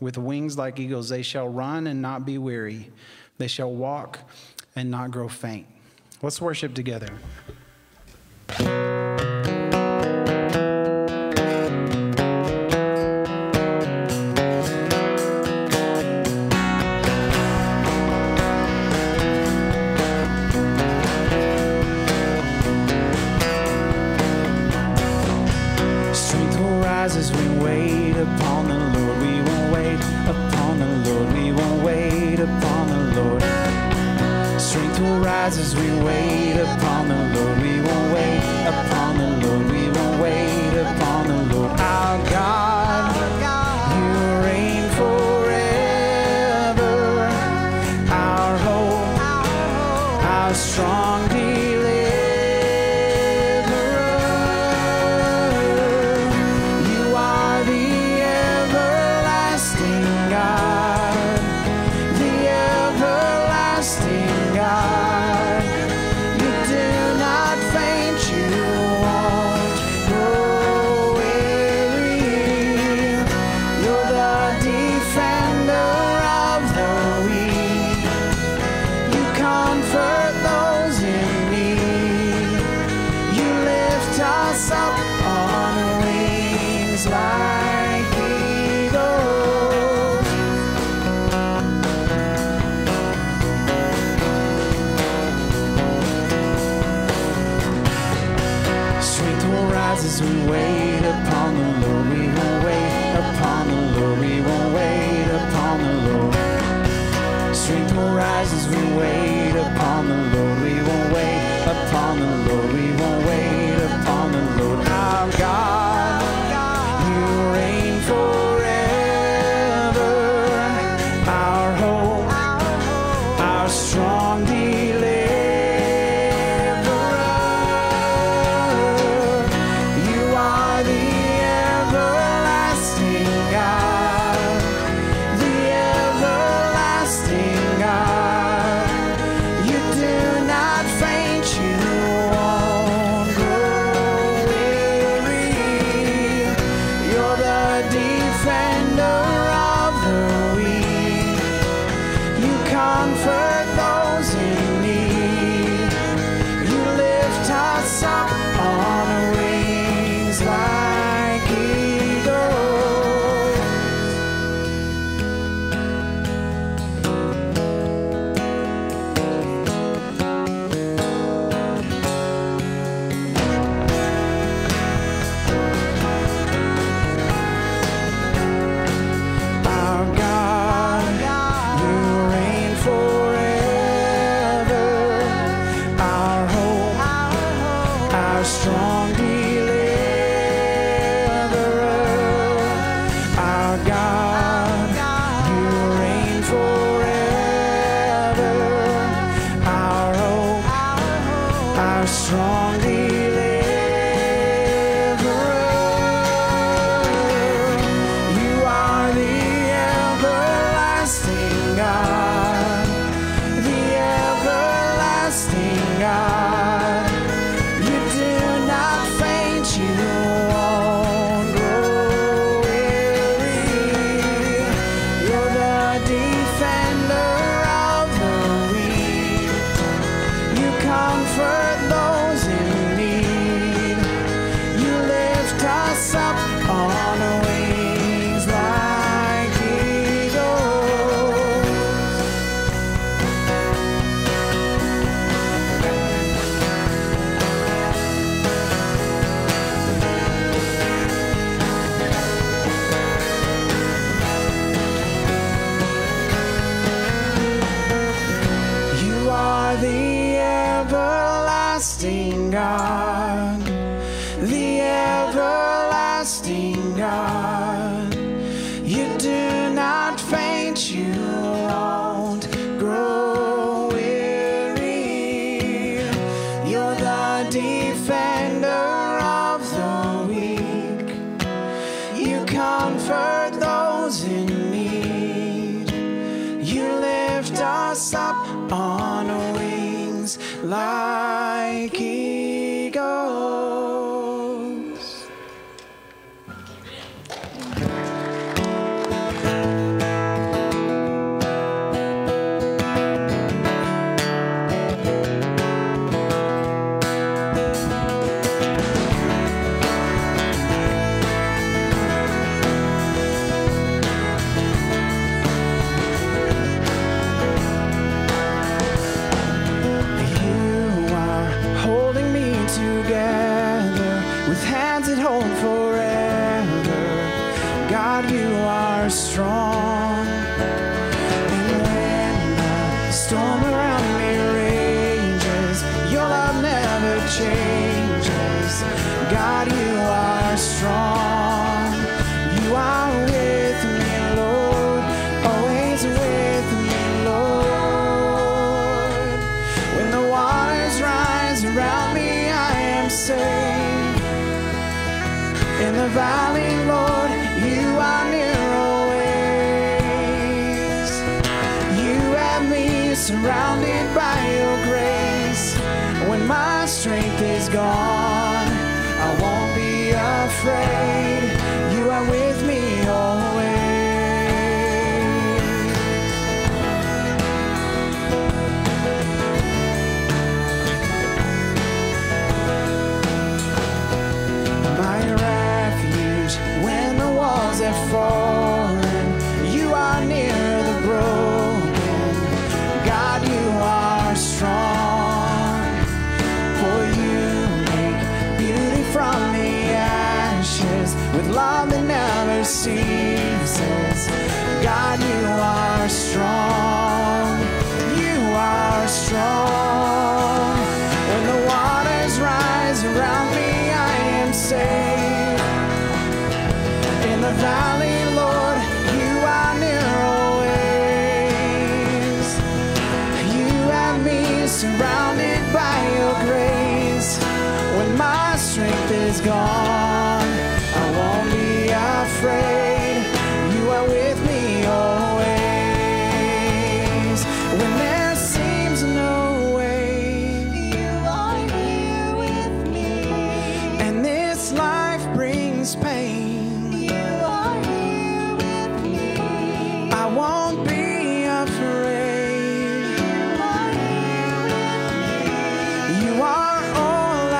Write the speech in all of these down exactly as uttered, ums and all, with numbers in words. With wings like eagles, they shall run and not be weary. They shall walk and not grow faint. Let's worship together. Thank you. strong. And when the storm around me rages, your love never changes. God, you are strong. You are with me, Lord, always with me, Lord. When the waters rise around me, I am safe. In the valley, Lord, you are near always. You have me surrounded by your grace. When my strength is gone, I won't be afraid. You are with me always. My refuge when the walls have fallen, you are near the broken. God, you are strong. For you make beauty from the ashes with love that never ceases. God, you are strong. You are strong. When the waters rise around me, I am safe. In the valley, Lord, you are near always. You have me surrounded by your grace. When my strength is gone, I won't be afraid. You are with me always. When there seems no way, you are here with me. and this life brings pain, you are here with me. I won't be afraid. You are all I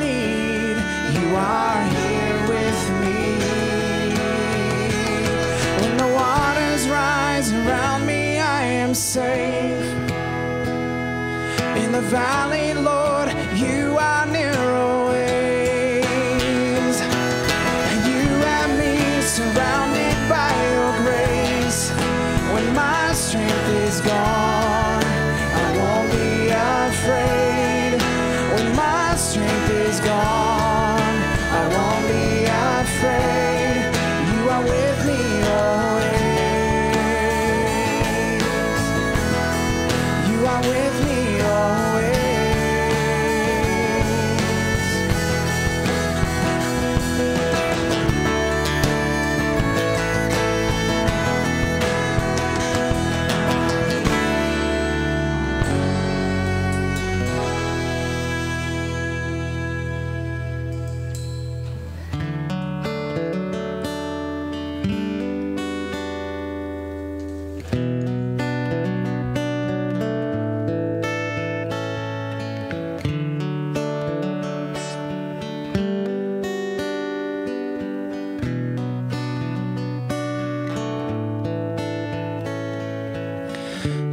need. You are here with me. When the waters rise around me, I am safe. In the valley, Lord, you are near always. You have me surrounded by your grace. When my strength is gone, I won't be afraid. When my strength is gone, I won't be afraid. You are with me always. You are with me always.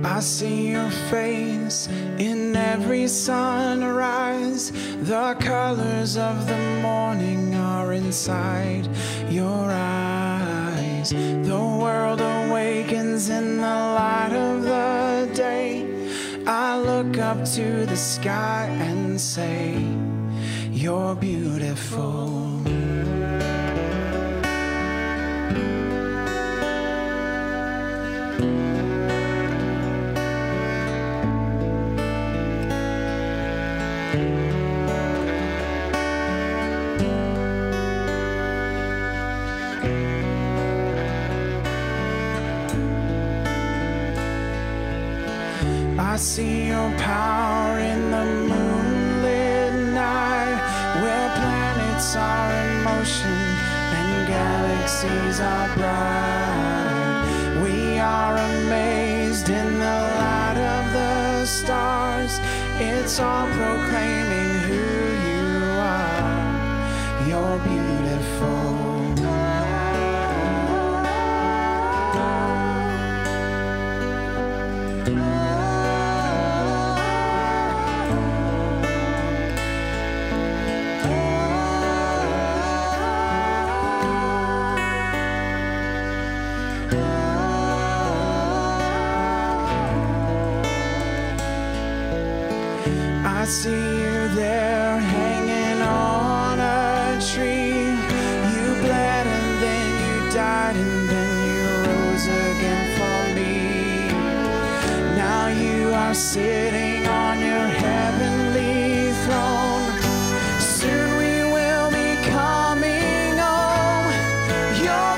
I see your face in every sunrise. The colors of the morning are inside your eyes. The world awakens in the light of the day. I look up to the sky and say, you're beautiful. I see your power in the moonlit night, where planets are in motion and galaxies are bright. We are amazed in the light of the stars. It's all proclaiming who you are. You're beautiful. see you there hanging on a tree. You bled and then you died and then you rose again for me. Now you are sitting on your heavenly throne. Soon we will be coming home. You're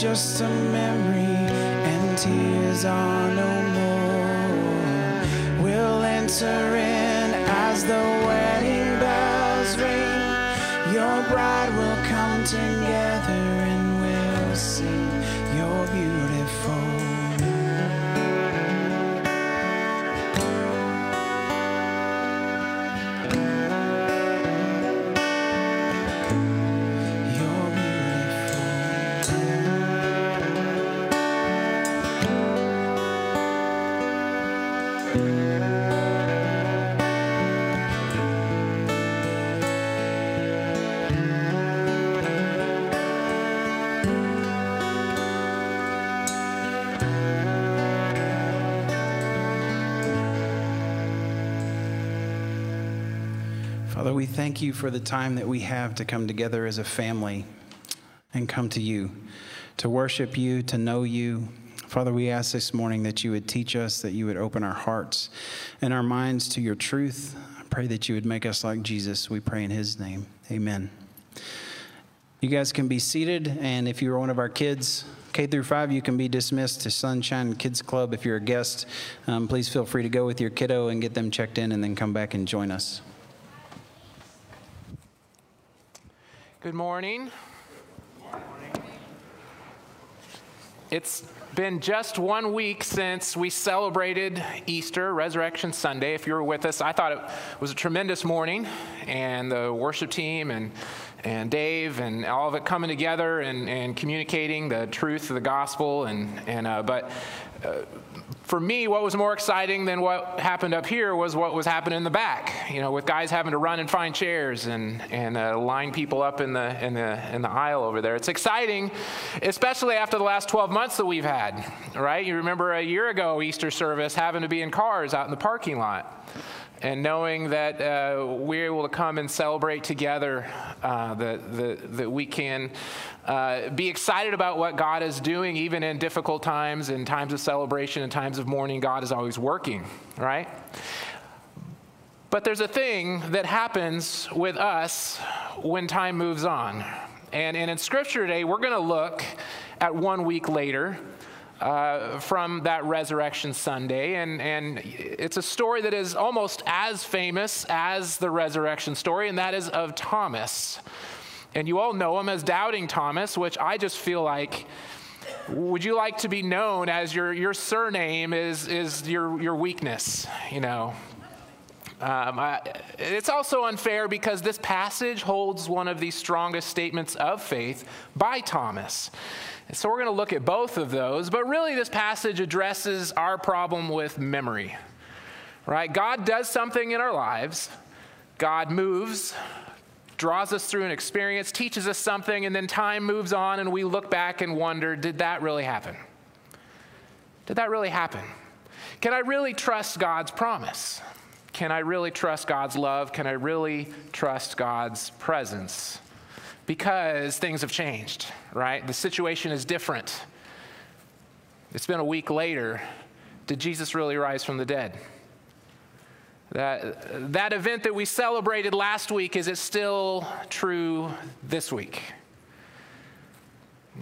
just a memory and tears are no more. We'll enter in as the wedding bells ring. Your bride will come together and we'll sing. You're beautiful. Father, we thank you for the time that we have to come together as a family and come to you, to worship you, to know you. Father, we ask this morning that you would teach us, that you would open our hearts and our minds to your truth. I pray that you would make us like Jesus. We pray in his name. Amen. You guys can be seated, and if you're one of our kids, K through five, you can be dismissed to Sunshine Kids Club. If you're a guest, um, please feel free to go with your kiddo and get them checked in and then come back and join us. Good morning. It's been just one week since we celebrated Easter, Resurrection Sunday. If you were with us, I thought it was a tremendous morning, and the worship team and and Dave and all of it coming together and, and communicating the truth of the gospel. And, and uh, but uh, for me, what was more exciting than what happened up here was what was happening in the back, you know, with guys having to run and find chairs and, and uh, line people up in the, in, the, in the aisle over there. It's exciting, especially after the last twelve months that we've had, right? You remember a year ago, Easter service, having to be in cars out in the parking lot. And knowing that uh, we're able to come and celebrate together, uh, that, that we can uh, be excited about what God is doing, even in difficult times, in times of celebration, in times of mourning, God is always working, right? But there's a thing that happens with us when time moves on. And, and in Scripture today, we're going to look at one week later, Uh, from that Resurrection Sunday, and, and it's a story that is almost as famous as the resurrection story, and that is of Thomas. And you all know him as Doubting Thomas, which I just feel like, would you like to be known as your, your surname is, is your, your weakness, you know? Um, I, it's also unfair because this passage holds one of the strongest statements of faith by Thomas. So we're going to look at both of those, but really this passage addresses our problem with memory, right? God does something in our lives. God moves, draws us through an experience, teaches us something, and then time moves on and we look back and wonder, did that really happen? Did that really happen? Can I really trust God's promise? Can I really trust God's love? Can I really trust God's presence? Because things have changed, right? The situation is different. It's been a week later. Did Jesus really rise from the dead? That, that event that we celebrated last week, is it still true this week?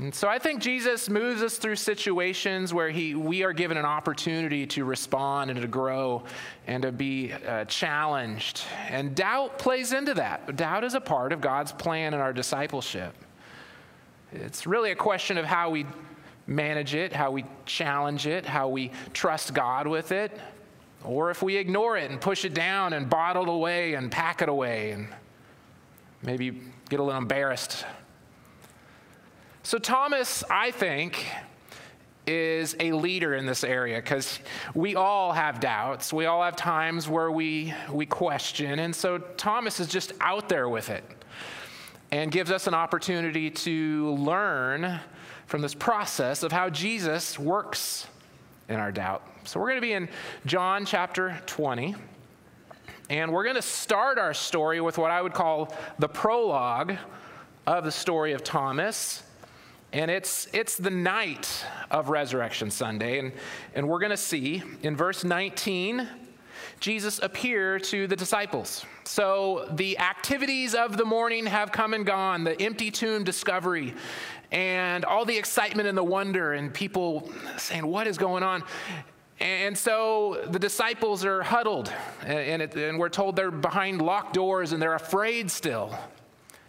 And so I think Jesus moves us through situations where he, we are given an opportunity to respond and to grow and to be uh, challenged. And doubt plays into that. Doubt is a part of God's plan in our discipleship. It's really a question of how we manage it, how we challenge it, how we trust God with it, or if we ignore it and push it down and bottle it away and pack it away and maybe get a little embarrassed. So Thomas, I think, is a leader in this area because we all have doubts. We all have times where we, we question. And so Thomas is just out there with it and gives us an opportunity to learn from this process of how Jesus works in our doubt. So we're going to be in John chapter twenty, and we're going to start our story with what I would call the prologue of the story of Thomas. And it's it's the night of Resurrection Sunday. And, and we're going to see in verse nineteen, Jesus appeared to the disciples. So the activities of the morning have come and gone, the empty tomb discovery, and all the excitement and the wonder and people saying, what is going on? And so the disciples are huddled, and, it, and we're told they're behind locked doors and they're afraid still.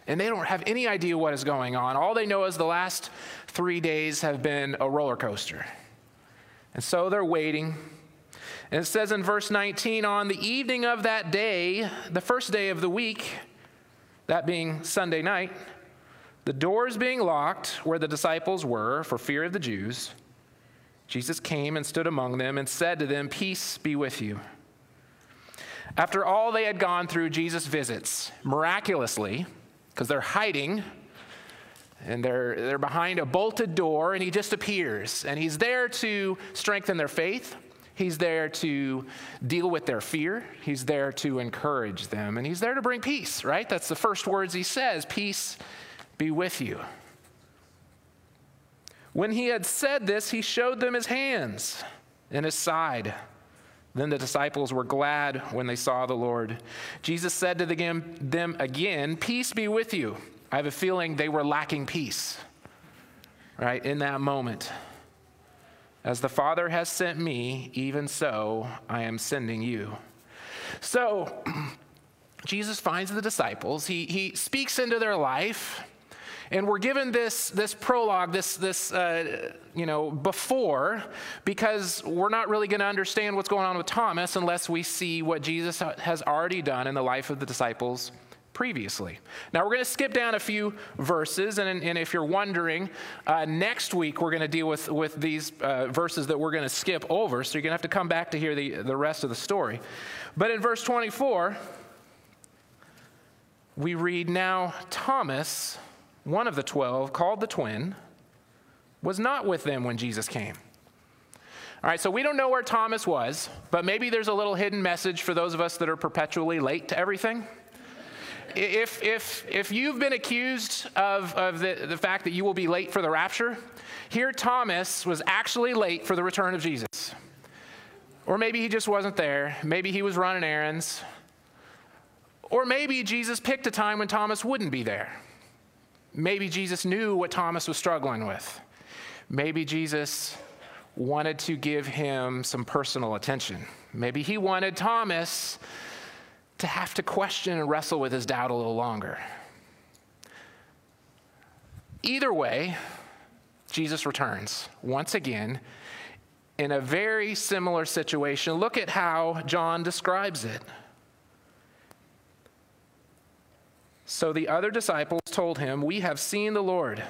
And they don't have any idea what is going on. All they know is the last three days have been a roller coaster. And so they're waiting. And it says in verse nineteen, on the evening of that day, the first day of the week, that being Sunday night, the doors being locked where the disciples were for fear of the Jews, Jesus came and stood among them and said to them, peace be with you. After all they had gone through, Jesus visits miraculously, because they're hiding and they're they're behind a bolted door, and he just appears, and he's there to strengthen their faith. He's there to deal with their fear. He's there to encourage them, and he's there to bring peace, right? That's the first words he says, peace be with you. When he had said this, he showed them his hands and his side. Then the disciples were glad when they saw the Lord. Jesus said to them again, peace be with you. I have a feeling they were lacking peace, right, in that moment. As the Father has sent me, even so I am sending you. So Jesus finds the disciples. He, he speaks into their life. And we're given this this prologue, this, this uh, you know, before, because we're not really going to understand what's going on with Thomas unless we see what Jesus has already done in the life of the disciples previously. Now, we're going to skip down a few verses, and, and if you're wondering, uh, next week we're going to deal with, with these uh, verses that we're going to skip over, so you're going to have to come back to hear the, the rest of the story. But in verse twenty-four, we read, now Thomas, one of the twelve, called the twin, was not with them when Jesus came. All right, so we don't know where Thomas was, but maybe there's a little hidden message for those of us that are perpetually late to everything. If, if, if you've been accused of, of the, the fact that you will be late for the rapture, here Thomas was actually late for the return of Jesus. Or maybe he just wasn't there. Maybe he was running errands. Or maybe Jesus picked a time when Thomas wouldn't be there. Maybe Jesus knew what Thomas was struggling with. Maybe Jesus wanted to give him some personal attention. Maybe he wanted Thomas to have to question and wrestle with his doubt a little longer. Either way, Jesus returns once again in a very similar situation. Look at how John describes it. So the other disciples told him, we have seen the Lord.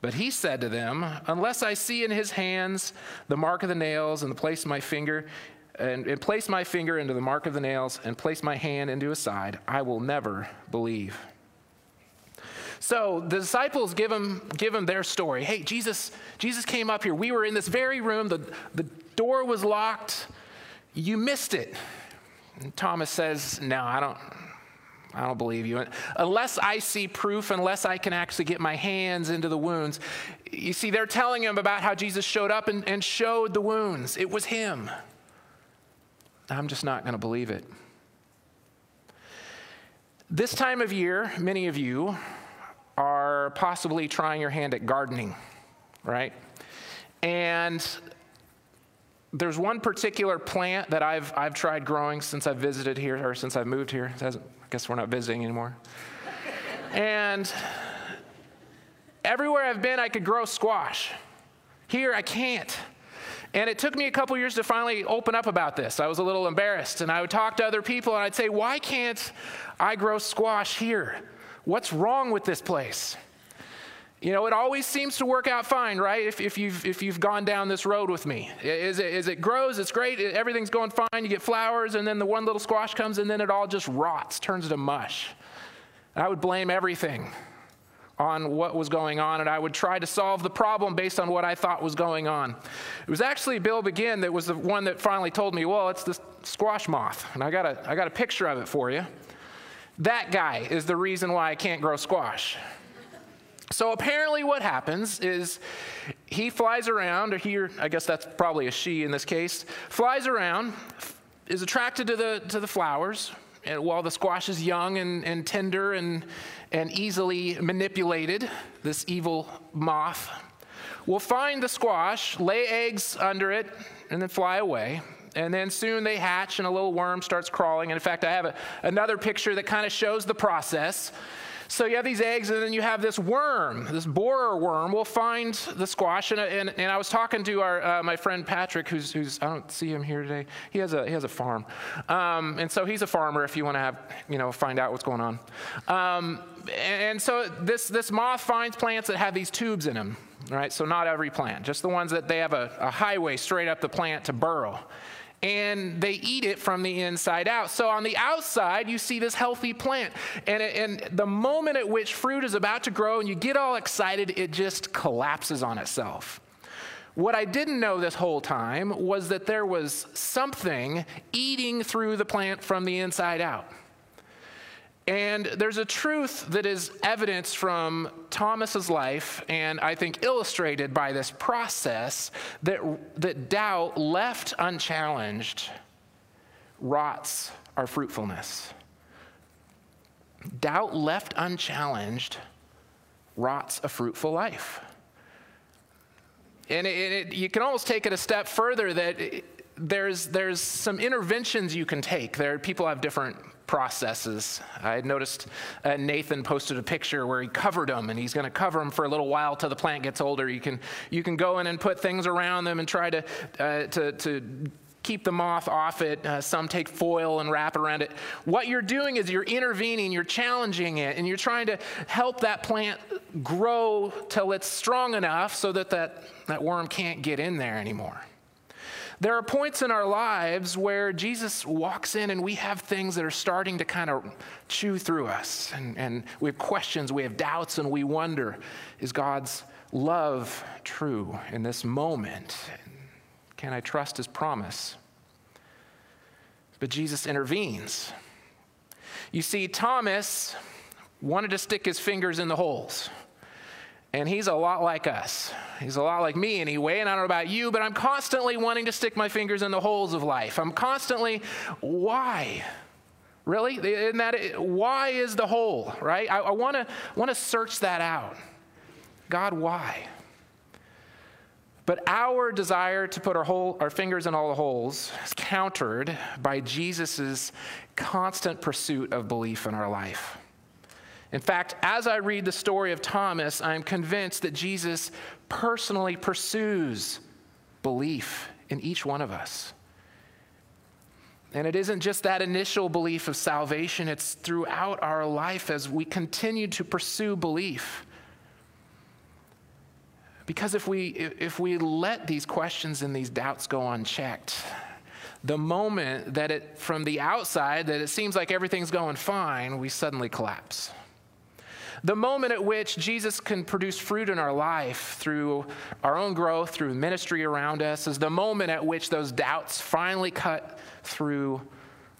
But he said to them, unless I see in his hands the mark of the nails and place my finger and, and place my finger into the mark of the nails and place my hand into his side, I will never believe. So the disciples give him, give him their story. Hey, Jesus, Jesus came up here. We were in this very room. The, the door was locked. You missed it. And Thomas says, no, I don't. I don't believe you. Unless I see proof, unless I can actually get my hands into the wounds. You see, they're telling him about how Jesus showed up and, and showed the wounds. It was him. I'm just not going to believe it. This time of year, many of you are or possibly trying your hand at gardening, right? And there's one particular plant that I've, I've tried growing since I've visited here, or since I've moved here. I guess we're not visiting anymore. And everywhere I've been, I could grow squash. Here, I can't. And it took me a couple years to finally open up about this. I was a little embarrassed, and I would talk to other people, and I'd say, why can't I grow squash here? What's wrong with this place? You know, it always seems to work out fine, right? If, if, you've, if you've gone down this road with me. As it, as it grows, it's great, everything's going fine, you get flowers, and then the one little squash comes, and then it all just rots, turns to mush. And I would blame everything on what was going on, and I would try to solve the problem based on what I thought was going on. It was actually Bill Begin that was the one that finally told me, well, it's the squash moth, and I got a, I got a picture of it for you. That guy is the reason why I can't grow squash. So apparently what happens is he flies around, or he, I guess that's probably a she in this case, flies around, is attracted to the, to the flowers, and while the squash is young and, and tender and, and easily manipulated, this evil moth will find the squash, lay eggs under it, and then fly away. And then soon they hatch, and a little worm starts crawling. And in fact, I have a, another picture that kind of shows the process. So you have these eggs, and then you have this worm, this borer worm will find the squash. And, and, and I was talking to our, uh, my friend Patrick, who's, who's, I don't see him here today. He has a, he has a farm. Um, and so he's a farmer if you want to have, you know, find out what's going on. Um, and, and so this, this moth finds plants that have these tubes in them, right? So not every plant, just the ones that they have a, a highway straight up the plant to burrow. And they eat it from the inside out. So on the outside, you see this healthy plant. And, it, and the moment at which fruit is about to grow and you get all excited, it just collapses on itself. What I didn't know this whole time was that there was something eating through the plant from the inside out. And there's a truth that is evidenced from Thomas's life, and I think illustrated by this process, that, that doubt left unchallenged rots our fruitfulness. Doubt left unchallenged rots a fruitful life. And it, it, you can almost take it a step further that it, there's, there's some interventions you can take. There, people have different processes. I had noticed uh, Nathan posted a picture where he covered them, and he's going to cover them for a little while till the plant gets older. You can you can go in and put things around them and try to uh, to to keep the moth off it. Uh, some take foil and wrap around it. What you're doing is you're intervening, you're challenging it, and you're trying to help that plant grow till it's strong enough so that that, that worm can't get in there anymore. There are points in our lives where Jesus walks in and we have things that are starting to kind of chew through us. And, and we have questions, we have doubts, and we wonder, is God's love true in this moment? Can I trust his promise? But Jesus intervenes. You see, Thomas wanted to stick his fingers in the holes. And he's a lot like us. He's a lot like me anyway, and I don't know about you, but I'm constantly wanting to stick my fingers in the holes of life. I'm constantly, why? Really? Isn't that it? Why is the hole, right? I, I want to want to search that out. God, why? But our desire to put our, whole, our fingers in all the holes is countered by Jesus' constant pursuit of belief in our life. In fact, as I read the story of Thomas, I am convinced that Jesus personally pursues belief in each one of us. And it isn't just that initial belief of salvation, it's throughout our life as we continue to pursue belief. Because if we, if we let these questions and these doubts go unchecked, the moment that it, from the outside, that it seems like everything's going fine, we suddenly collapse. The moment at which Jesus can produce fruit in our life through our own growth, through ministry around us, is the moment at which those doubts finally cut through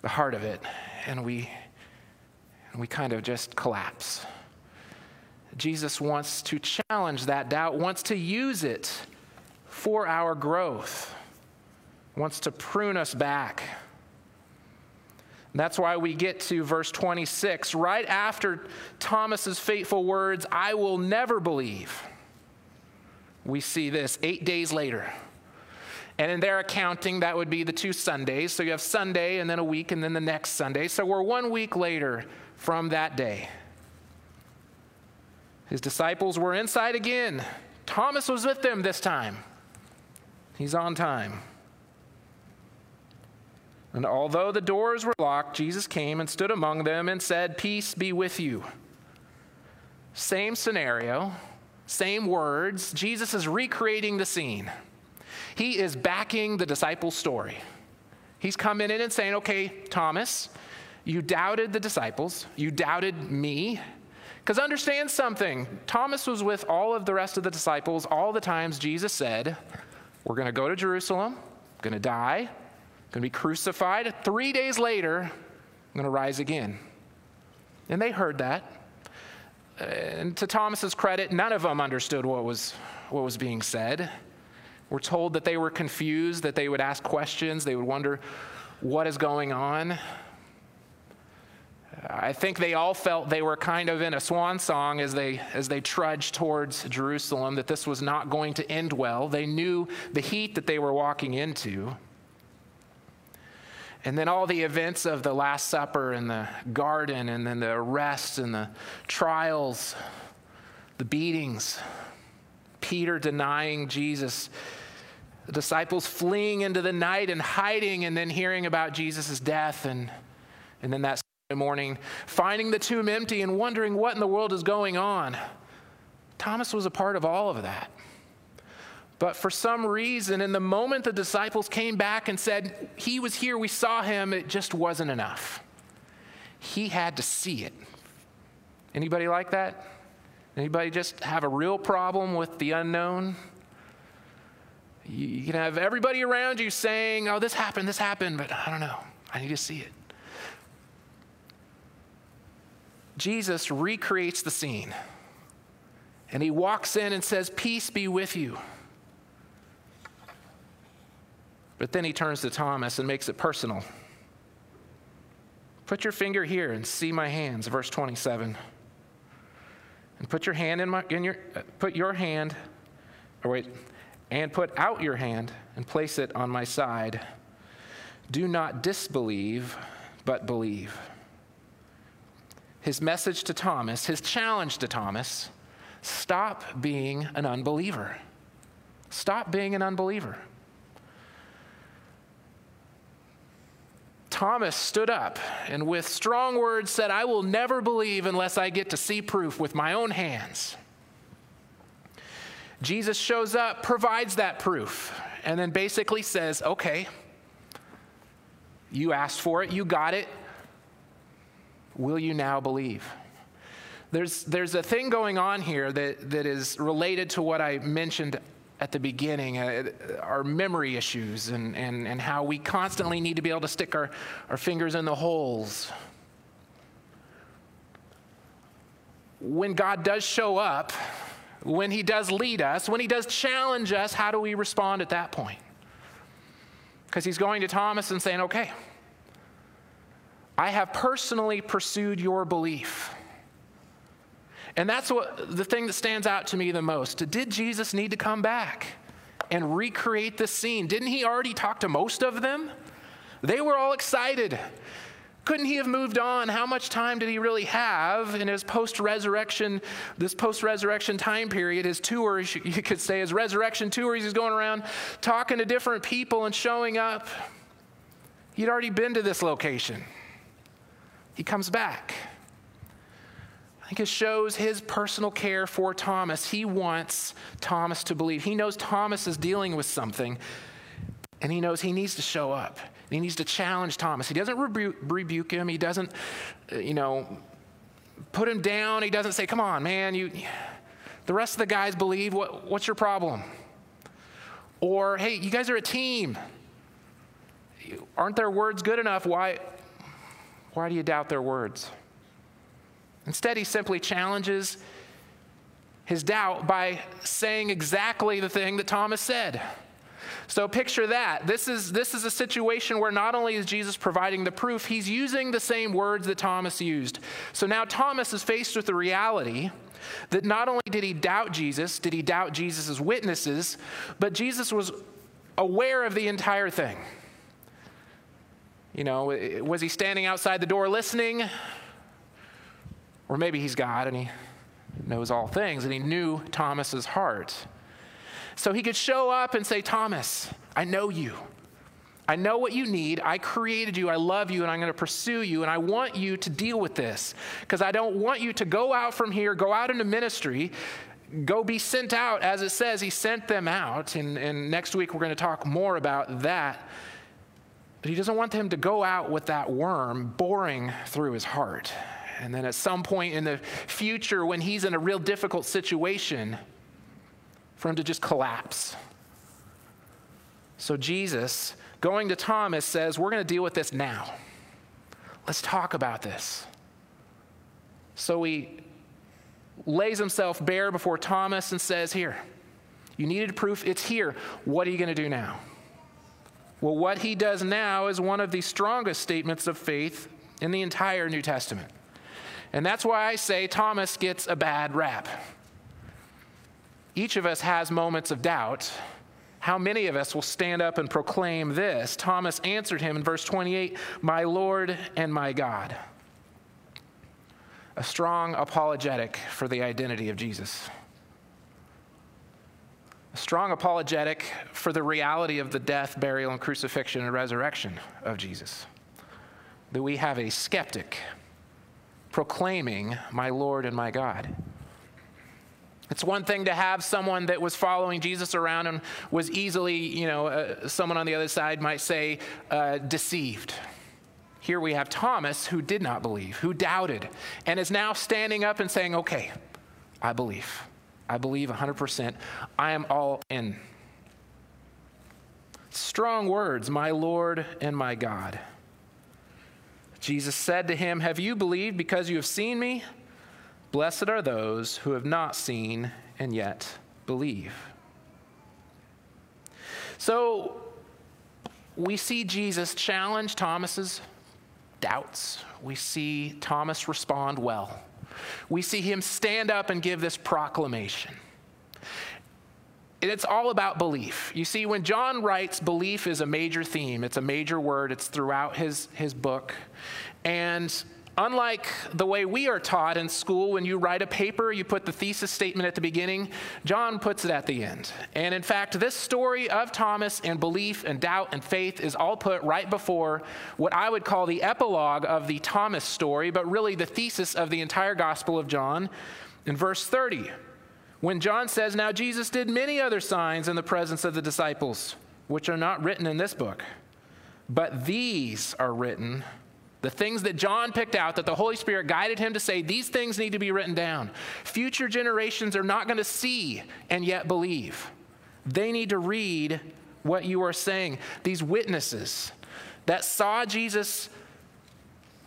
the heart of it, and we, and we kind of just collapse. Jesus wants to challenge that doubt, wants to use it for our growth, wants to prune us back. And that's why we get to verse twenty-six, right after Thomas's fateful words, "I will never believe." We see this eight days later. And in their accounting, that would be the two Sundays. So you have Sunday and then a week and then the next Sunday. So we're one week later from that day. His disciples were inside again. Thomas was with them this time. He's on time. And although the doors were locked, Jesus came and stood among them and said, "Peace be with you." Same scenario, same words. Jesus is recreating the scene. He is backing the disciples' story. He's coming in and saying, "Okay, Thomas, you doubted the disciples. You doubted me." Because understand something. Thomas was with all of the rest of the disciples all the times Jesus said, "We're going to go to Jerusalem, going to die, going to be crucified. Three days later, I'm going to rise again." And they heard that. And to Thomas's credit, none of them understood what was, what was being said. We're told that they were confused, that they would ask questions, they would wonder what is going on. I think they all felt they were kind of in a swan song as they, as they trudged towards Jerusalem, that this was not going to end well. They knew the heat that they were walking into. And then all the events of the Last Supper and the garden and then the arrests and the trials, the beatings, Peter denying Jesus, the disciples fleeing into the night and hiding, and then hearing about Jesus' death, and, and then that Sunday morning, finding the tomb empty and wondering what in the world is going on. Thomas was a part of all of that. But for some reason, in the moment the disciples came back and said, "He was here, we saw him," it just wasn't enough. He had to see it. Anybody like that? Anybody just have a real problem with the unknown? You can have everybody around you saying, "Oh, this happened, this happened, but I don't know. I need to see it." Jesus recreates the scene. And he walks in and says, "Peace be with you." But then he turns to Thomas and makes it personal. "Put your finger here and see my hands," verse twenty-seven. "And put your hand in my, in your, uh, put your hand, or wait, and put out your hand and place it on my side. Do not disbelieve, but believe." His message to Thomas, his challenge to Thomas, stop being an unbeliever. Stop being an unbeliever. Thomas stood up and with strong words said, "I will never believe unless I get to see proof with my own hands." Jesus shows up, provides that proof, and then basically says, "Okay, you asked for it, you got it. Will you now believe?" There's, there's a thing going on here that, that is related to what I mentioned at the beginning, uh, our memory issues and, and, and how we constantly need to be able to stick our, our fingers in the holes. When God does show up, when he does lead us, when he does challenge us, how do we respond at that point? Because he's going to Thomas and saying, "Okay, I have personally pursued your belief." And that's what the thing that stands out to me the most. Did Jesus need to come back and recreate this scene? Didn't he already talk to most of them? They were all excited. Couldn't he have moved on? How much time did he really have in his post-resurrection, this post-resurrection time period, his tours, you could say his resurrection tours, he's going around talking to different people and showing up. He'd already been to this location. He comes back. I think it shows his personal care for Thomas. He wants Thomas to believe. He knows Thomas is dealing with something, and he knows he needs to show up. He needs to challenge Thomas. He doesn't rebu- rebuke him. He doesn't, you know, put him down. He doesn't say, "Come on, man, you, the rest of the guys believe. What, what's your problem?" Or, "Hey, you guys are a team. Aren't their words good enough? Why, why do you doubt their words?" Instead, he simply challenges his doubt by saying exactly the thing that Thomas said. So picture that. This is, this is a situation where not only is Jesus providing the proof, he's using the same words that Thomas used. So now Thomas is faced with the reality that not only did he doubt Jesus, did he doubt Jesus' witnesses, but Jesus was aware of the entire thing. You know, was he standing outside the door listening? Or maybe he's God and he knows all things and he knew Thomas's heart. So he could show up and say, Thomas, I know you. I know what you need. I created you. I love you, and I'm going to pursue you, and I want you to deal with this because I don't want you to go out from here, go out into ministry, go be sent out. As it says, he sent them out, and, and next week we're going to talk more about that. But he doesn't want them to go out with that worm boring through his heart. And then at some point in the future when he's in a real difficult situation, for him to just collapse. So Jesus, going to Thomas, says, we're going to deal with this now. Let's talk about this. So he lays himself bare before Thomas and says, here, you needed proof, it's here. What are you going to do now? Well, what he does now is one of the strongest statements of faith in the entire New Testament. And that's why I say Thomas gets a bad rap. Each of us has moments of doubt. How many of us will stand up and proclaim this? Thomas answered him in verse twenty-eight, my Lord and my God. A strong apologetic for the identity of Jesus. A strong apologetic for the reality of the death, burial, and crucifixion and resurrection of Jesus. That we have a skeptic proclaiming my Lord and my God. It's one thing to have someone that was following Jesus around and was easily, you know, uh, someone on the other side might say, uh, deceived. Here we have Thomas who did not believe, who doubted, and is now standing up and saying, okay, I believe. I believe one hundred percent. I am all in. Strong words, my Lord and my God. Jesus said to him, have you believed because you have seen me? Blessed are those who have not seen and yet believe. So we see Jesus challenge Thomas's doubts. We see Thomas respond well. We see him stand up and give this proclamation. It's all about belief. You see, when John writes, belief is a major theme. It's a major word. It's throughout his, his book. And unlike the way we are taught in school, when you write a paper, you put the thesis statement at the beginning, John puts it at the end. And in fact, this story of Thomas and belief and doubt and faith is all put right before what I would call the epilogue of the Thomas story, but really the thesis of the entire Gospel of John in verse thirty, when John says, now Jesus did many other signs in the presence of the disciples, which are not written in this book, but these are written. The things that John picked out, that the Holy Spirit guided him to say, these things need to be written down. Future generations are not going to see and yet believe. They need to read what you are saying. These witnesses that saw Jesus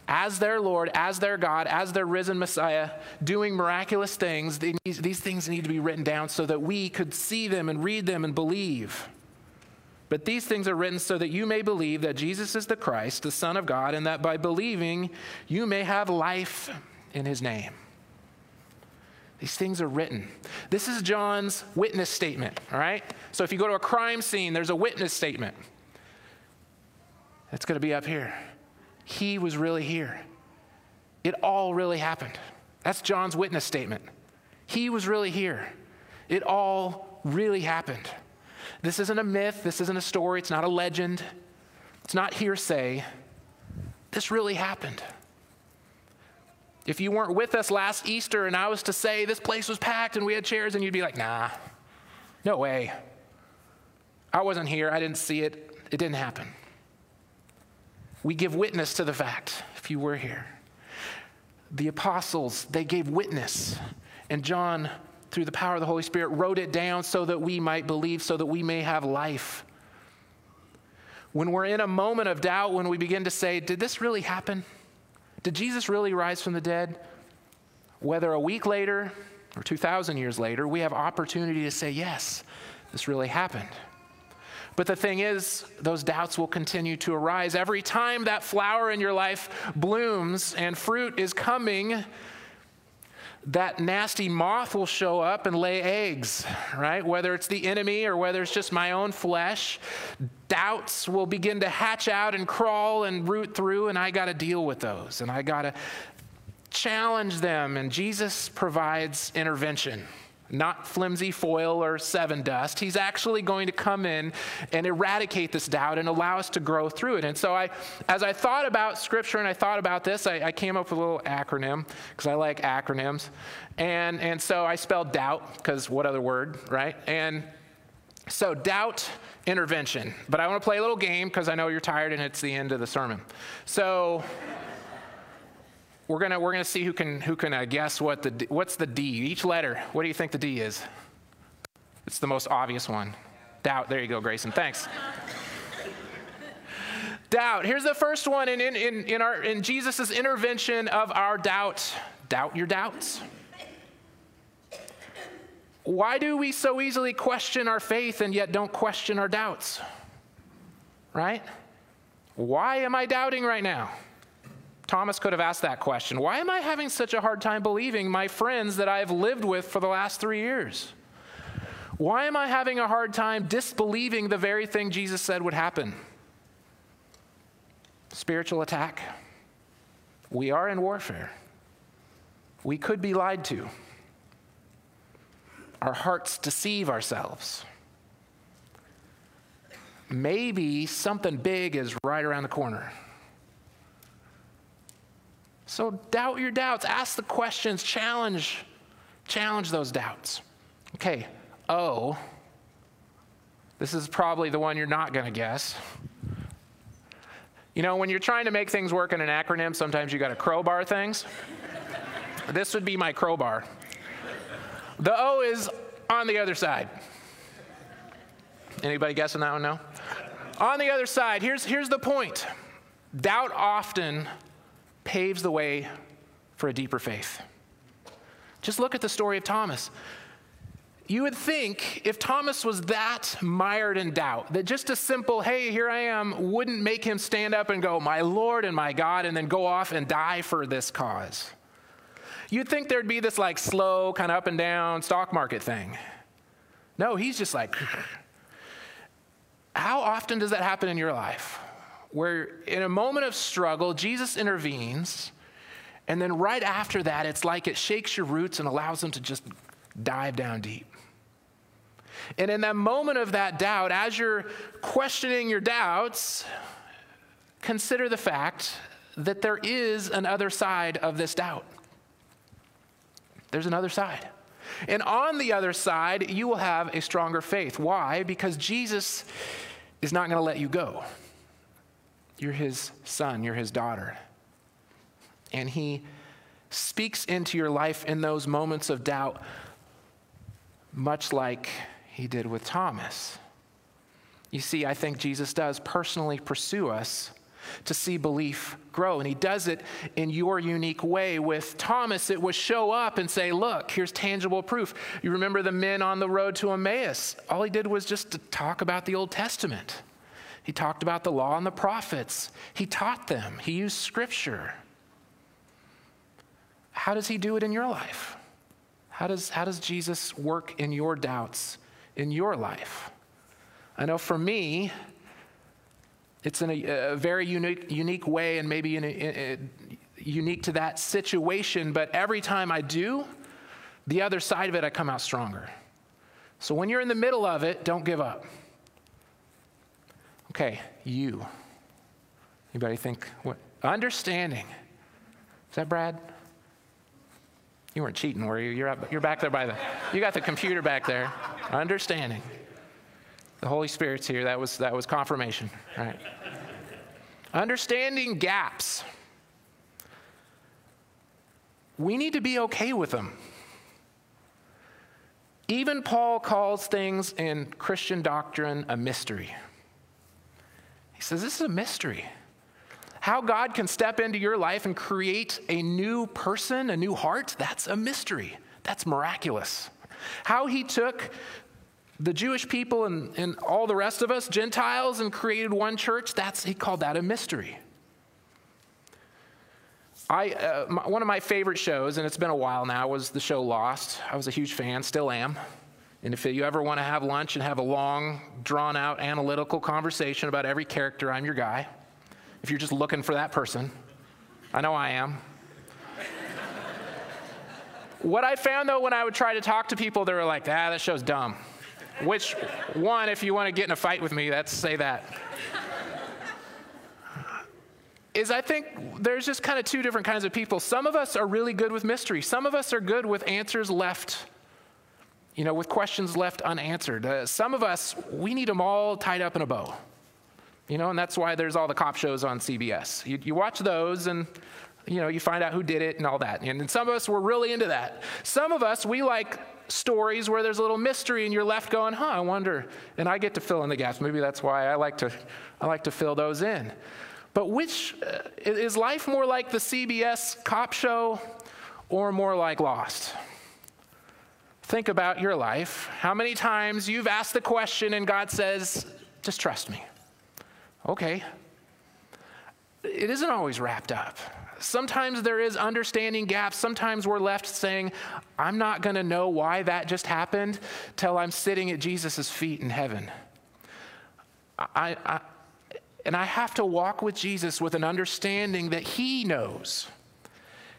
as their Lord, as their God, as their risen Messiah, doing miraculous things, they need, these things need to be written down so that we could see them and read them and believe. But these things are written so that you may believe that Jesus is the Christ, the Son of God, and that by believing you may have life in his name. These things are written. This is John's witness statement, all right? So if you go to a crime scene, there's a witness statement. It's going to be up here. He was really here. It all really happened. That's John's witness statement. He was really here. It all really happened. This isn't a myth. This isn't a story. It's not a legend. It's not hearsay. This really happened. If you weren't with us last Easter and I was to say this place was packed and we had chairs and you'd be like, nah, no way. I wasn't here. I didn't see it. It didn't happen. We give witness to the fact, if you were here. The apostles, they gave witness. And John, through the power of the Holy Spirit, wrote it down so that we might believe, so that we may have life. When we're in a moment of doubt, when we begin to say, did this really happen? Did Jesus really rise from the dead? Whether a week later or two thousand years later, we have opportunity to say, yes, this really happened. But the thing is, those doubts will continue to arise. Every time that flower in your life blooms and fruit is coming, that nasty moth will show up and lay eggs, right? Whether it's the enemy or whether it's just my own flesh, doubts will begin to hatch out and crawl and root through, and I got to deal with those, and I got to challenge them, and Jesus provides intervention. Not flimsy foil or seven dust. He's actually going to come in and eradicate this doubt and allow us to grow through it. And so I, as I thought about scripture and I thought about this, I, I came up with a little acronym because I like acronyms. And, and so I spelled doubt because what other word, right? And so doubt, intervention. But I want to play a little game because I know you're tired and it's the end of the sermon. So We're gonna we're gonna see who can who can uh, guess what the D, what's the D? Each letter. What do you think the D is? It's the most obvious one. Doubt. There you go, Grayson. Thanks. Doubt. Here's the first one in in in, in our in Jesus's intervention of our doubt. Doubt your doubts. Why do we so easily question our faith and yet don't question our doubts? Right? Why am I doubting right now? Thomas could have asked that question. Why am I having such a hard time believing my friends that I've lived with for the last three years? Why am I having a hard time disbelieving the very thing Jesus said would happen? Spiritual attack. We are in warfare. We could be lied to. Our hearts deceive ourselves. Maybe something big is right around the corner. So doubt your doubts, ask the questions, challenge, challenge those doubts. Okay, O, this is probably the one you're not gonna guess. You know, when you're trying to make things work in an acronym, sometimes you gotta crowbar things. This would be my crowbar. The O is on the other side. Anybody guessing that one? No? On the other side, here's, here's the point. Doubt often paves the way for a deeper faith. Just look at the story of Thomas. You would think if Thomas was that mired in doubt, that just a simple, hey, here I am, wouldn't make him stand up and go, my Lord and my God, and then go off and die for this cause. You'd think there'd be this like slow kind of up and down stock market thing. No, he's just like, how often does that happen in your life? Where in a moment of struggle, Jesus intervenes, and then right after that, it's like it shakes your roots and allows them to just dive down deep. And in that moment of that doubt, as you're questioning your doubts, consider the fact that there is an other side of this doubt. There's another side. And on the other side, you will have a stronger faith. Why? Because Jesus is not going to let you go. You're his son, you're his daughter. And he speaks into your life in those moments of doubt, much like he did with Thomas. You see, I think Jesus does personally pursue us to see belief grow. And he does it in your unique way. With Thomas, it was show up and say, look, here's tangible proof. You remember the men on the road to Emmaus. All he did was just to talk about the Old Testament. He talked about the law and the prophets. He taught them. He used scripture. How does he do it in your life? How does, how does Jesus work in your doubts in your life? I know for me, it's in a, a very unique, unique way and maybe in a, in a, unique to that situation, but every time I do, the other side of it, I come out stronger. So when you're in the middle of it, don't give up. Okay, you. Anybody think what? Understanding. Is that Brad? You weren't cheating, were you? You're up, you're back there by the. You got the computer back there. Understanding. The Holy Spirit's here. That was that was confirmation. All right. Understanding gaps. We need to be okay with them. Even Paul calls things in Christian doctrine a mystery. He says, this is a mystery. How God can step into your life and create a new person, a new heart, that's a mystery. That's miraculous. How he took the Jewish people and, and all the rest of us, Gentiles, and created one church. That's, he called that a mystery. I, uh, my, one of my favorite shows, and it's been a while now, was the show Lost. I was a huge fan, still am. And if you ever want to have lunch and have a long, drawn-out, analytical conversation about every character, I'm your guy. If you're just looking for that person, I know I am. What I found, though, when I would try to talk to people, they were like, ah, that show's dumb. Which one, if you want to get in a fight with me, that's say that. Is I think there's just kind of two different kinds of people. Some of us are really good with mystery. Some of us are good with answers left You know, with questions left unanswered. Uh, some of us, we need them all tied up in a bow. You know, and that's why there's all the cop shows on C B S. You, you watch those and, you know, you find out who did it and all that. And, and some of us, we're really into that. Some of us, we like stories where there's a little mystery and you're left going, huh, I wonder. And I get to fill in the gaps. Maybe that's why I like to, I like to fill those in. But which, uh, is life more like the C B S cop show or more like Lost? Think about your life, how many times you've asked the question and God says, just trust me. Okay. It isn't always wrapped up. Sometimes there is understanding gaps. Sometimes we're left saying, I'm not going to know why that just happened till I'm sitting at Jesus' feet in heaven. I, I, and I have to walk with Jesus with an understanding that he knows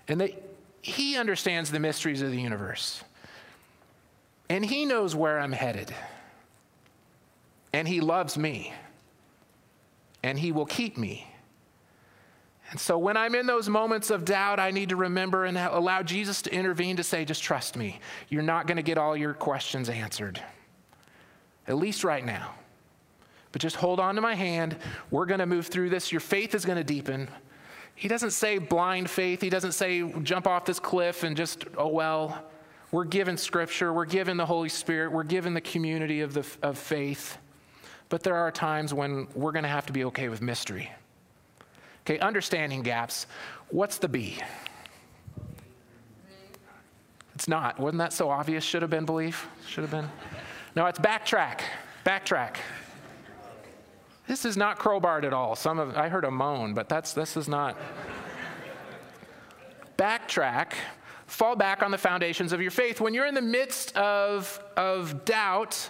and that he understands the mysteries of the universe. And he knows where I'm headed. And he loves me. And he will keep me. And so when I'm in those moments of doubt, I need to remember and allow Jesus to intervene to say, just trust me. You're not going to get all your questions answered. At least right now. But just hold on to my hand. We're going to move through this. Your faith is going to deepen. He doesn't say blind faith. He doesn't say jump off this cliff and just, oh, well. We're given Scripture, we're given the Holy Spirit, we're given the community of, the, of faith. But there are times when we're going to have to be okay with mystery. Okay, understanding gaps. What's the B? It's not. Wasn't that so obvious? Should have been belief. Should have been. No, it's backtrack. Backtrack. This is not crowbarred at all. Some of I heard a moan, but that's this is not. Backtrack. Fall back on the foundations of your faith. When you're in the midst of, of doubt,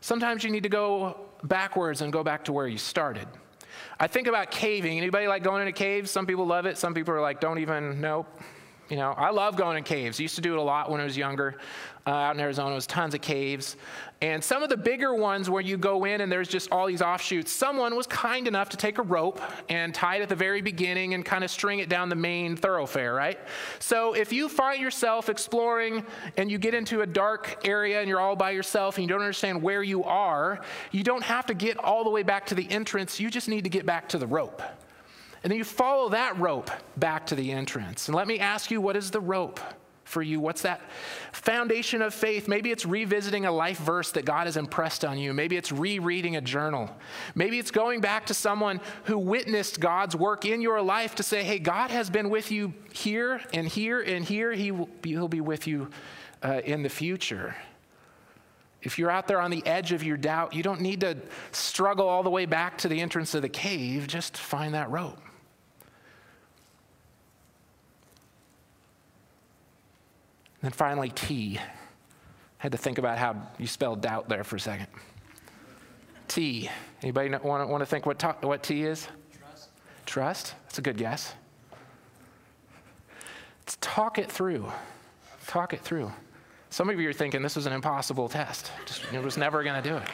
sometimes you need to go backwards and go back to where you started. I think about caving. Anybody like going into caves? Some people love it. Some people are like, don't even, nope. You know, I love going in caves. I used to do it a lot when I was younger. Uh, out in Arizona, there's tons of caves. And some of the bigger ones where you go in and there's just all these offshoots, someone was kind enough to take a rope and tie it at the very beginning and kind of string it down the main thoroughfare, right? So if you find yourself exploring and you get into a dark area and you're all by yourself and you don't understand where you are, you don't have to get all the way back to the entrance. You just need to get back to the rope. And then you follow that rope back to the entrance. And let me ask you, what is the rope for you? What's that foundation of faith? Maybe it's revisiting a life verse that God has impressed on you. Maybe it's rereading a journal. Maybe it's going back to someone who witnessed God's work in your life to say, hey, God has been with you here and here and here. He will be, he'll be with you uh, in the future. If you're out there on the edge of your doubt, you don't need to struggle all the way back to the entrance of the cave. Just find that rope. And then finally, T. I had to think about how you spelled doubt there for a second. T. Anybody want, want to think what, what T is? Trust. Trust? That's a good guess. Let's talk it through. Talk it through. Some of you are thinking this was an impossible test. Just, it was never going to do it.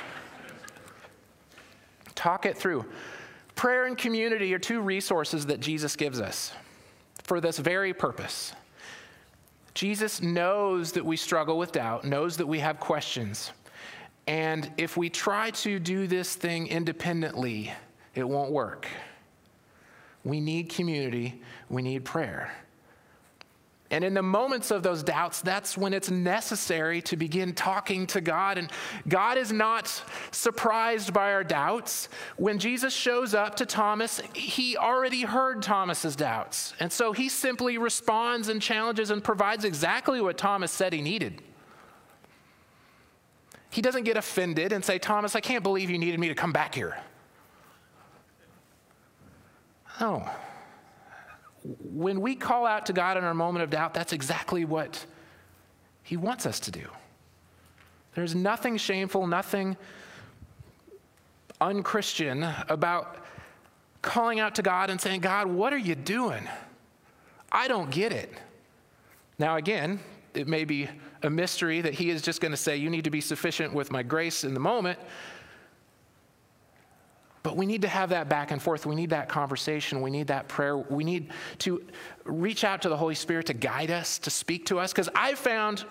Talk it through. Prayer and community are two resources that Jesus gives us for this very purpose. Jesus knows that we struggle with doubt, knows that we have questions. And if we try to do this thing independently, it won't work. We need community. We need prayer. And in the moments of those doubts, that's when it's necessary to begin talking to God. And God is not surprised by our doubts. When Jesus shows up to Thomas, he already heard Thomas's doubts. And so he simply responds and challenges and provides exactly what Thomas said he needed. He doesn't get offended and say, Thomas, I can't believe you needed me to come back here. No. When we call out to God in our moment of doubt, that's exactly what he wants us to do. There's nothing shameful, nothing unchristian about calling out to God and saying, God, what are you doing? I don't get it. Now, again, it may be a mystery that he is just going to say, you need to be sufficient with my grace in the moment. But we need to have that back and forth. We need that conversation. We need that prayer. We need to reach out to the Holy Spirit to guide us, to speak to us. Because I've found,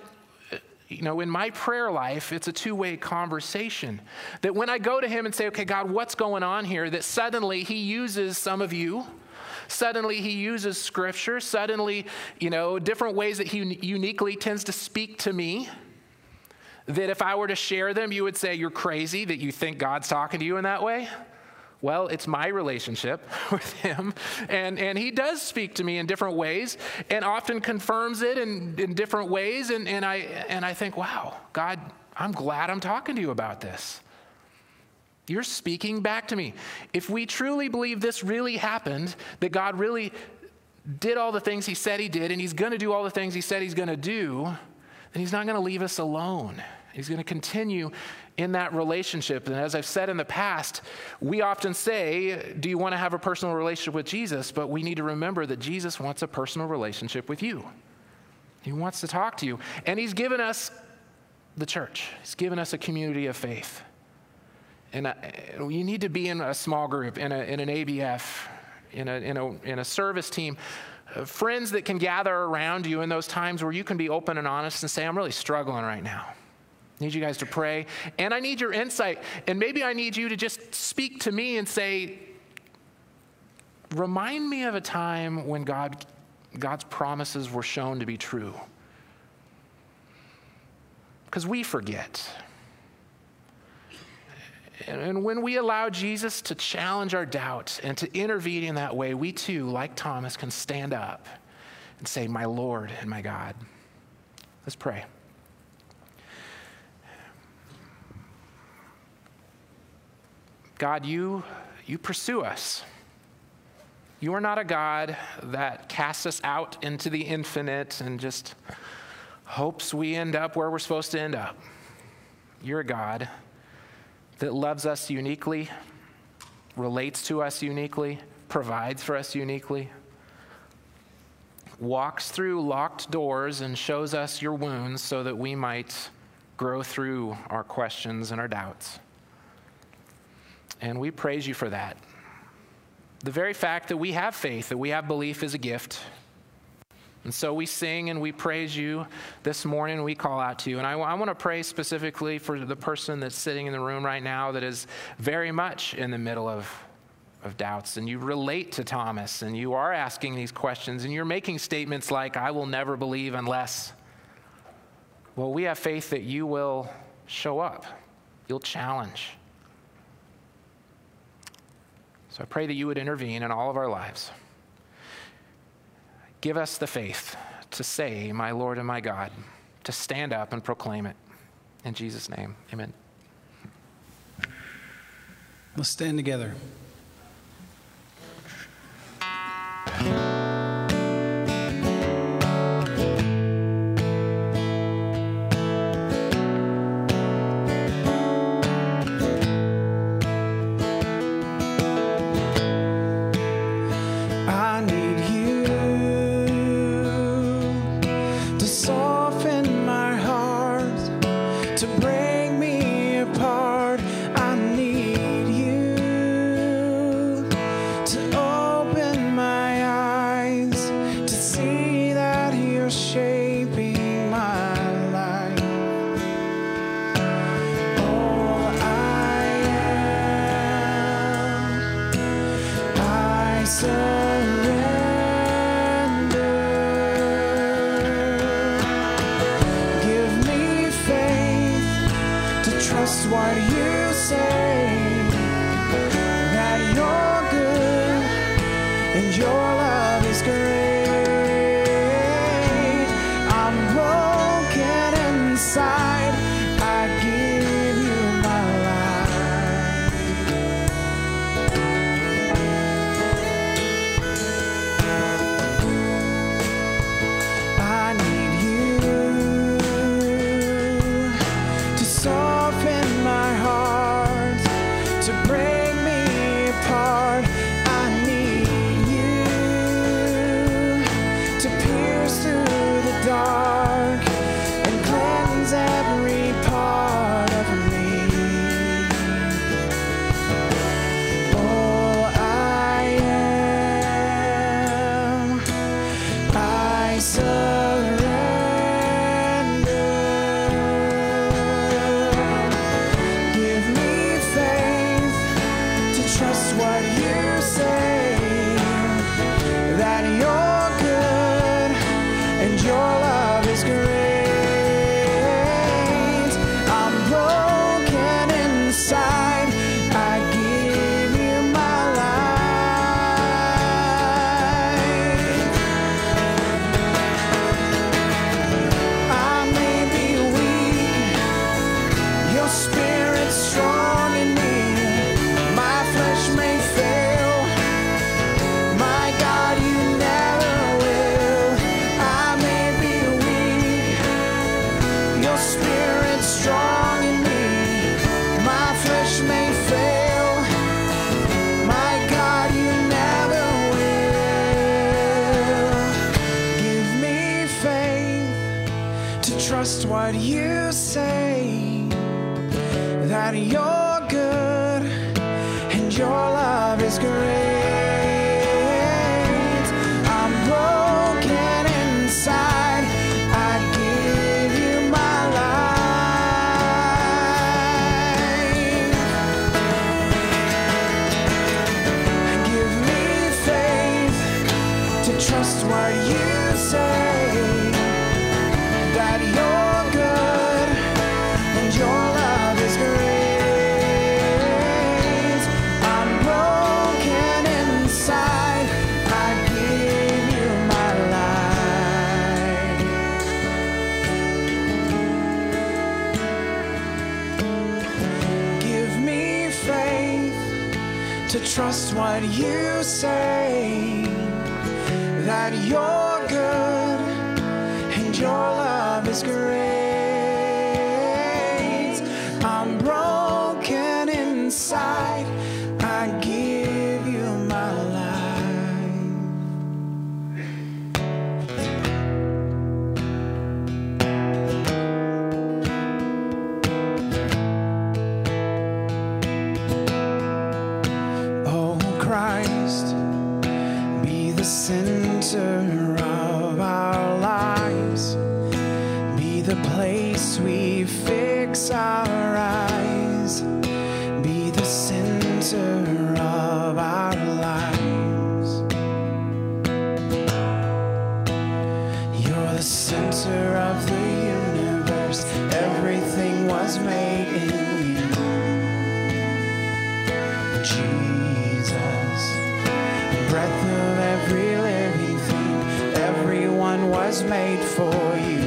you know, in my prayer life, it's a two-way conversation. That when I go to him and say, okay, God, what's going on here? That suddenly he uses some of you. Suddenly he uses scripture. Suddenly, you know, different ways that he uniquely tends to speak to me. That if I were to share them, you would say, you're crazy that you think God's talking to you in that way. Well, it's my relationship with him, and, and he does speak to me in different ways and often confirms it in, in different ways, and, and, I, and I think, wow, God, I'm glad I'm talking to you about this. You're speaking back to me. If we truly believe this really happened, that God really did all the things he said he did, and he's going to do all the things he said he's going to do, then he's not going to leave us alone. He's going to continue in that relationship. And as I've said in the past, we often say, do you want to have a personal relationship with Jesus? But we need to remember that Jesus wants a personal relationship with you. He wants to talk to you. And he's given us the church. He's given us a community of faith. And I, you need to be in a small group, in, a, in an A B F, in a, in, a, in a service team. Friends that can gather around you in those times where you can be open and honest and say, I'm really struggling right now. I need you guys to pray, and I need your insight, and maybe I need you to just speak to me and say, remind me of a time when God, God's promises were shown to be true, because we forget. And, and when we allow Jesus to challenge our doubt and to intervene in that way, we too, like Thomas, can stand up and say, my Lord and my God. Let's pray. God, you, you pursue us. You are not a God that casts us out into the infinite and just hopes we end up where we're supposed to end up. You're a God that loves us uniquely, relates to us uniquely, provides for us uniquely, walks through locked doors and shows us your wounds so that we might grow through our questions and our doubts. And we praise you for that. The very fact that we have faith, that we have belief, is a gift. And so we sing and we praise you this morning. We call out to you. And I, I want to pray specifically for the person that's sitting in the room right now that is very much in the middle of, of doubts. And you relate to Thomas, and you are asking these questions, and you're making statements like, I will never believe unless. Well, we have faith that you will show up. You'll challenge. So I pray that you would intervene in all of our lives. Give us the faith to say, my Lord and my God, to stand up and proclaim it. In Jesus' name, amen. Let's stand together. Inside, I give. God, you're good, and your love is great. I'm broken inside, I give you my life. Give me faith to trust what you say, that you're good, and your love is great. I'm broken inside, I give you my life. Give me faith to trust what you say, that you're good, and your love is great. I'm broken inside, I give you my life. Oh Christ, be the center of our lives, be the place we fix our eyes, be the center of our lives. You're the center of the universe, everything was made in you, Jesus. Breath of every living thing, everyone was made for you.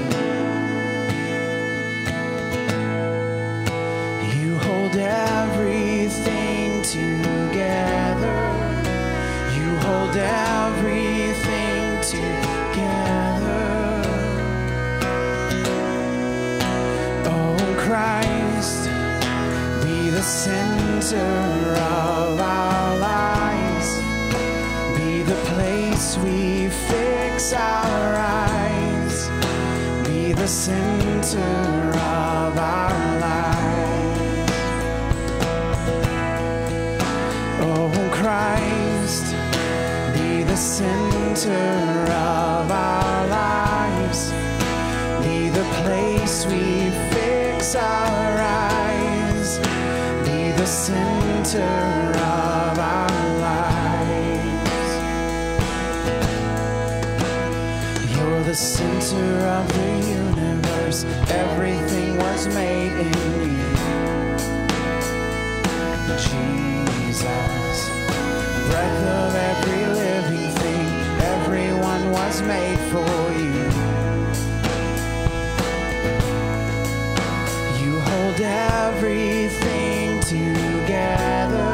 You hold everything together, you hold everything together. Oh Christ, be the center of our lives, be the place we fix our eyes, be the center of our lives. Oh Christ, be the center of our lives, be the place we fix our eyes, be the center of our lives. The center of the universe, everything was made in you, Jesus. Breath of every living thing, everyone was made for you. You hold everything together,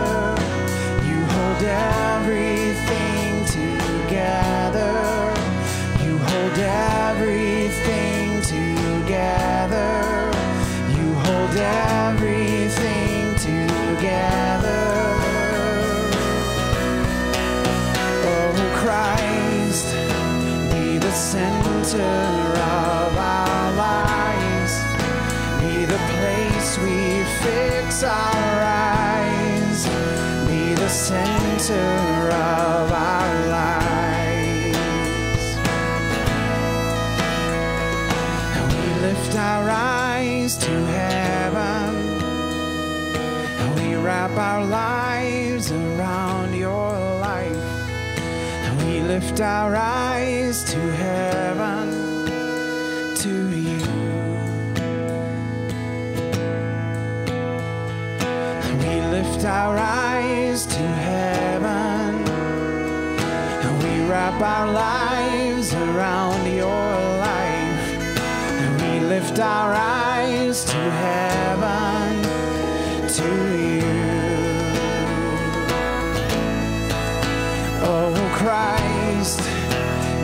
you hold everything together, everything together, you hold everything together. Oh Christ, be the center of our lives, be the place we fix our eyes, be the center of our lives. Lift our eyes to heaven, and we wrap our lives around your life. And we lift our eyes to heaven, to you. And we lift our eyes to heaven, and we wrap our lives around your life. Lift our eyes to heaven, to you. Oh Christ,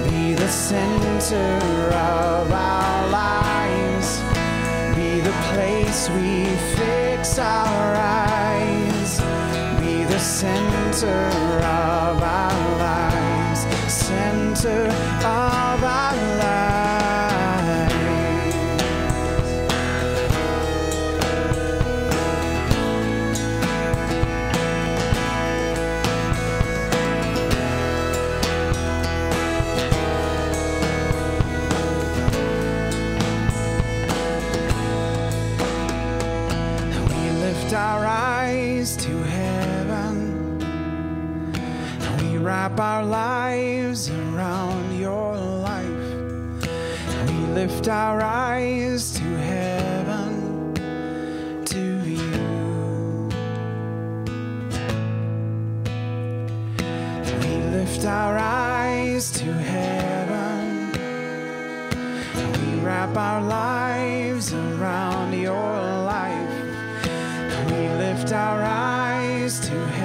be the center of our lives, be the place we fix our eyes, be the center of our lives, center of our lives. wrap our lives around your life. We lift our eyes to heaven, to you. We lift our eyes to heaven. We wrap our lives around your life. We lift our eyes to heaven.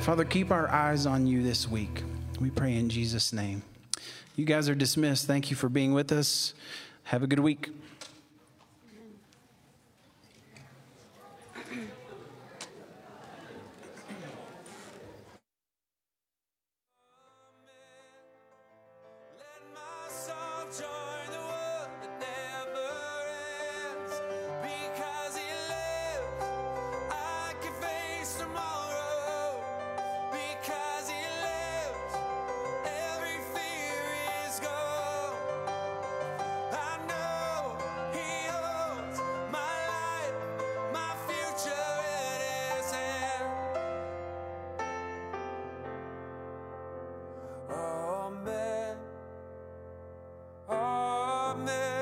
Father, keep our eyes on you this week. We pray in Jesus' name. You guys are dismissed. Thank you for being with us. Have a good week. Amen.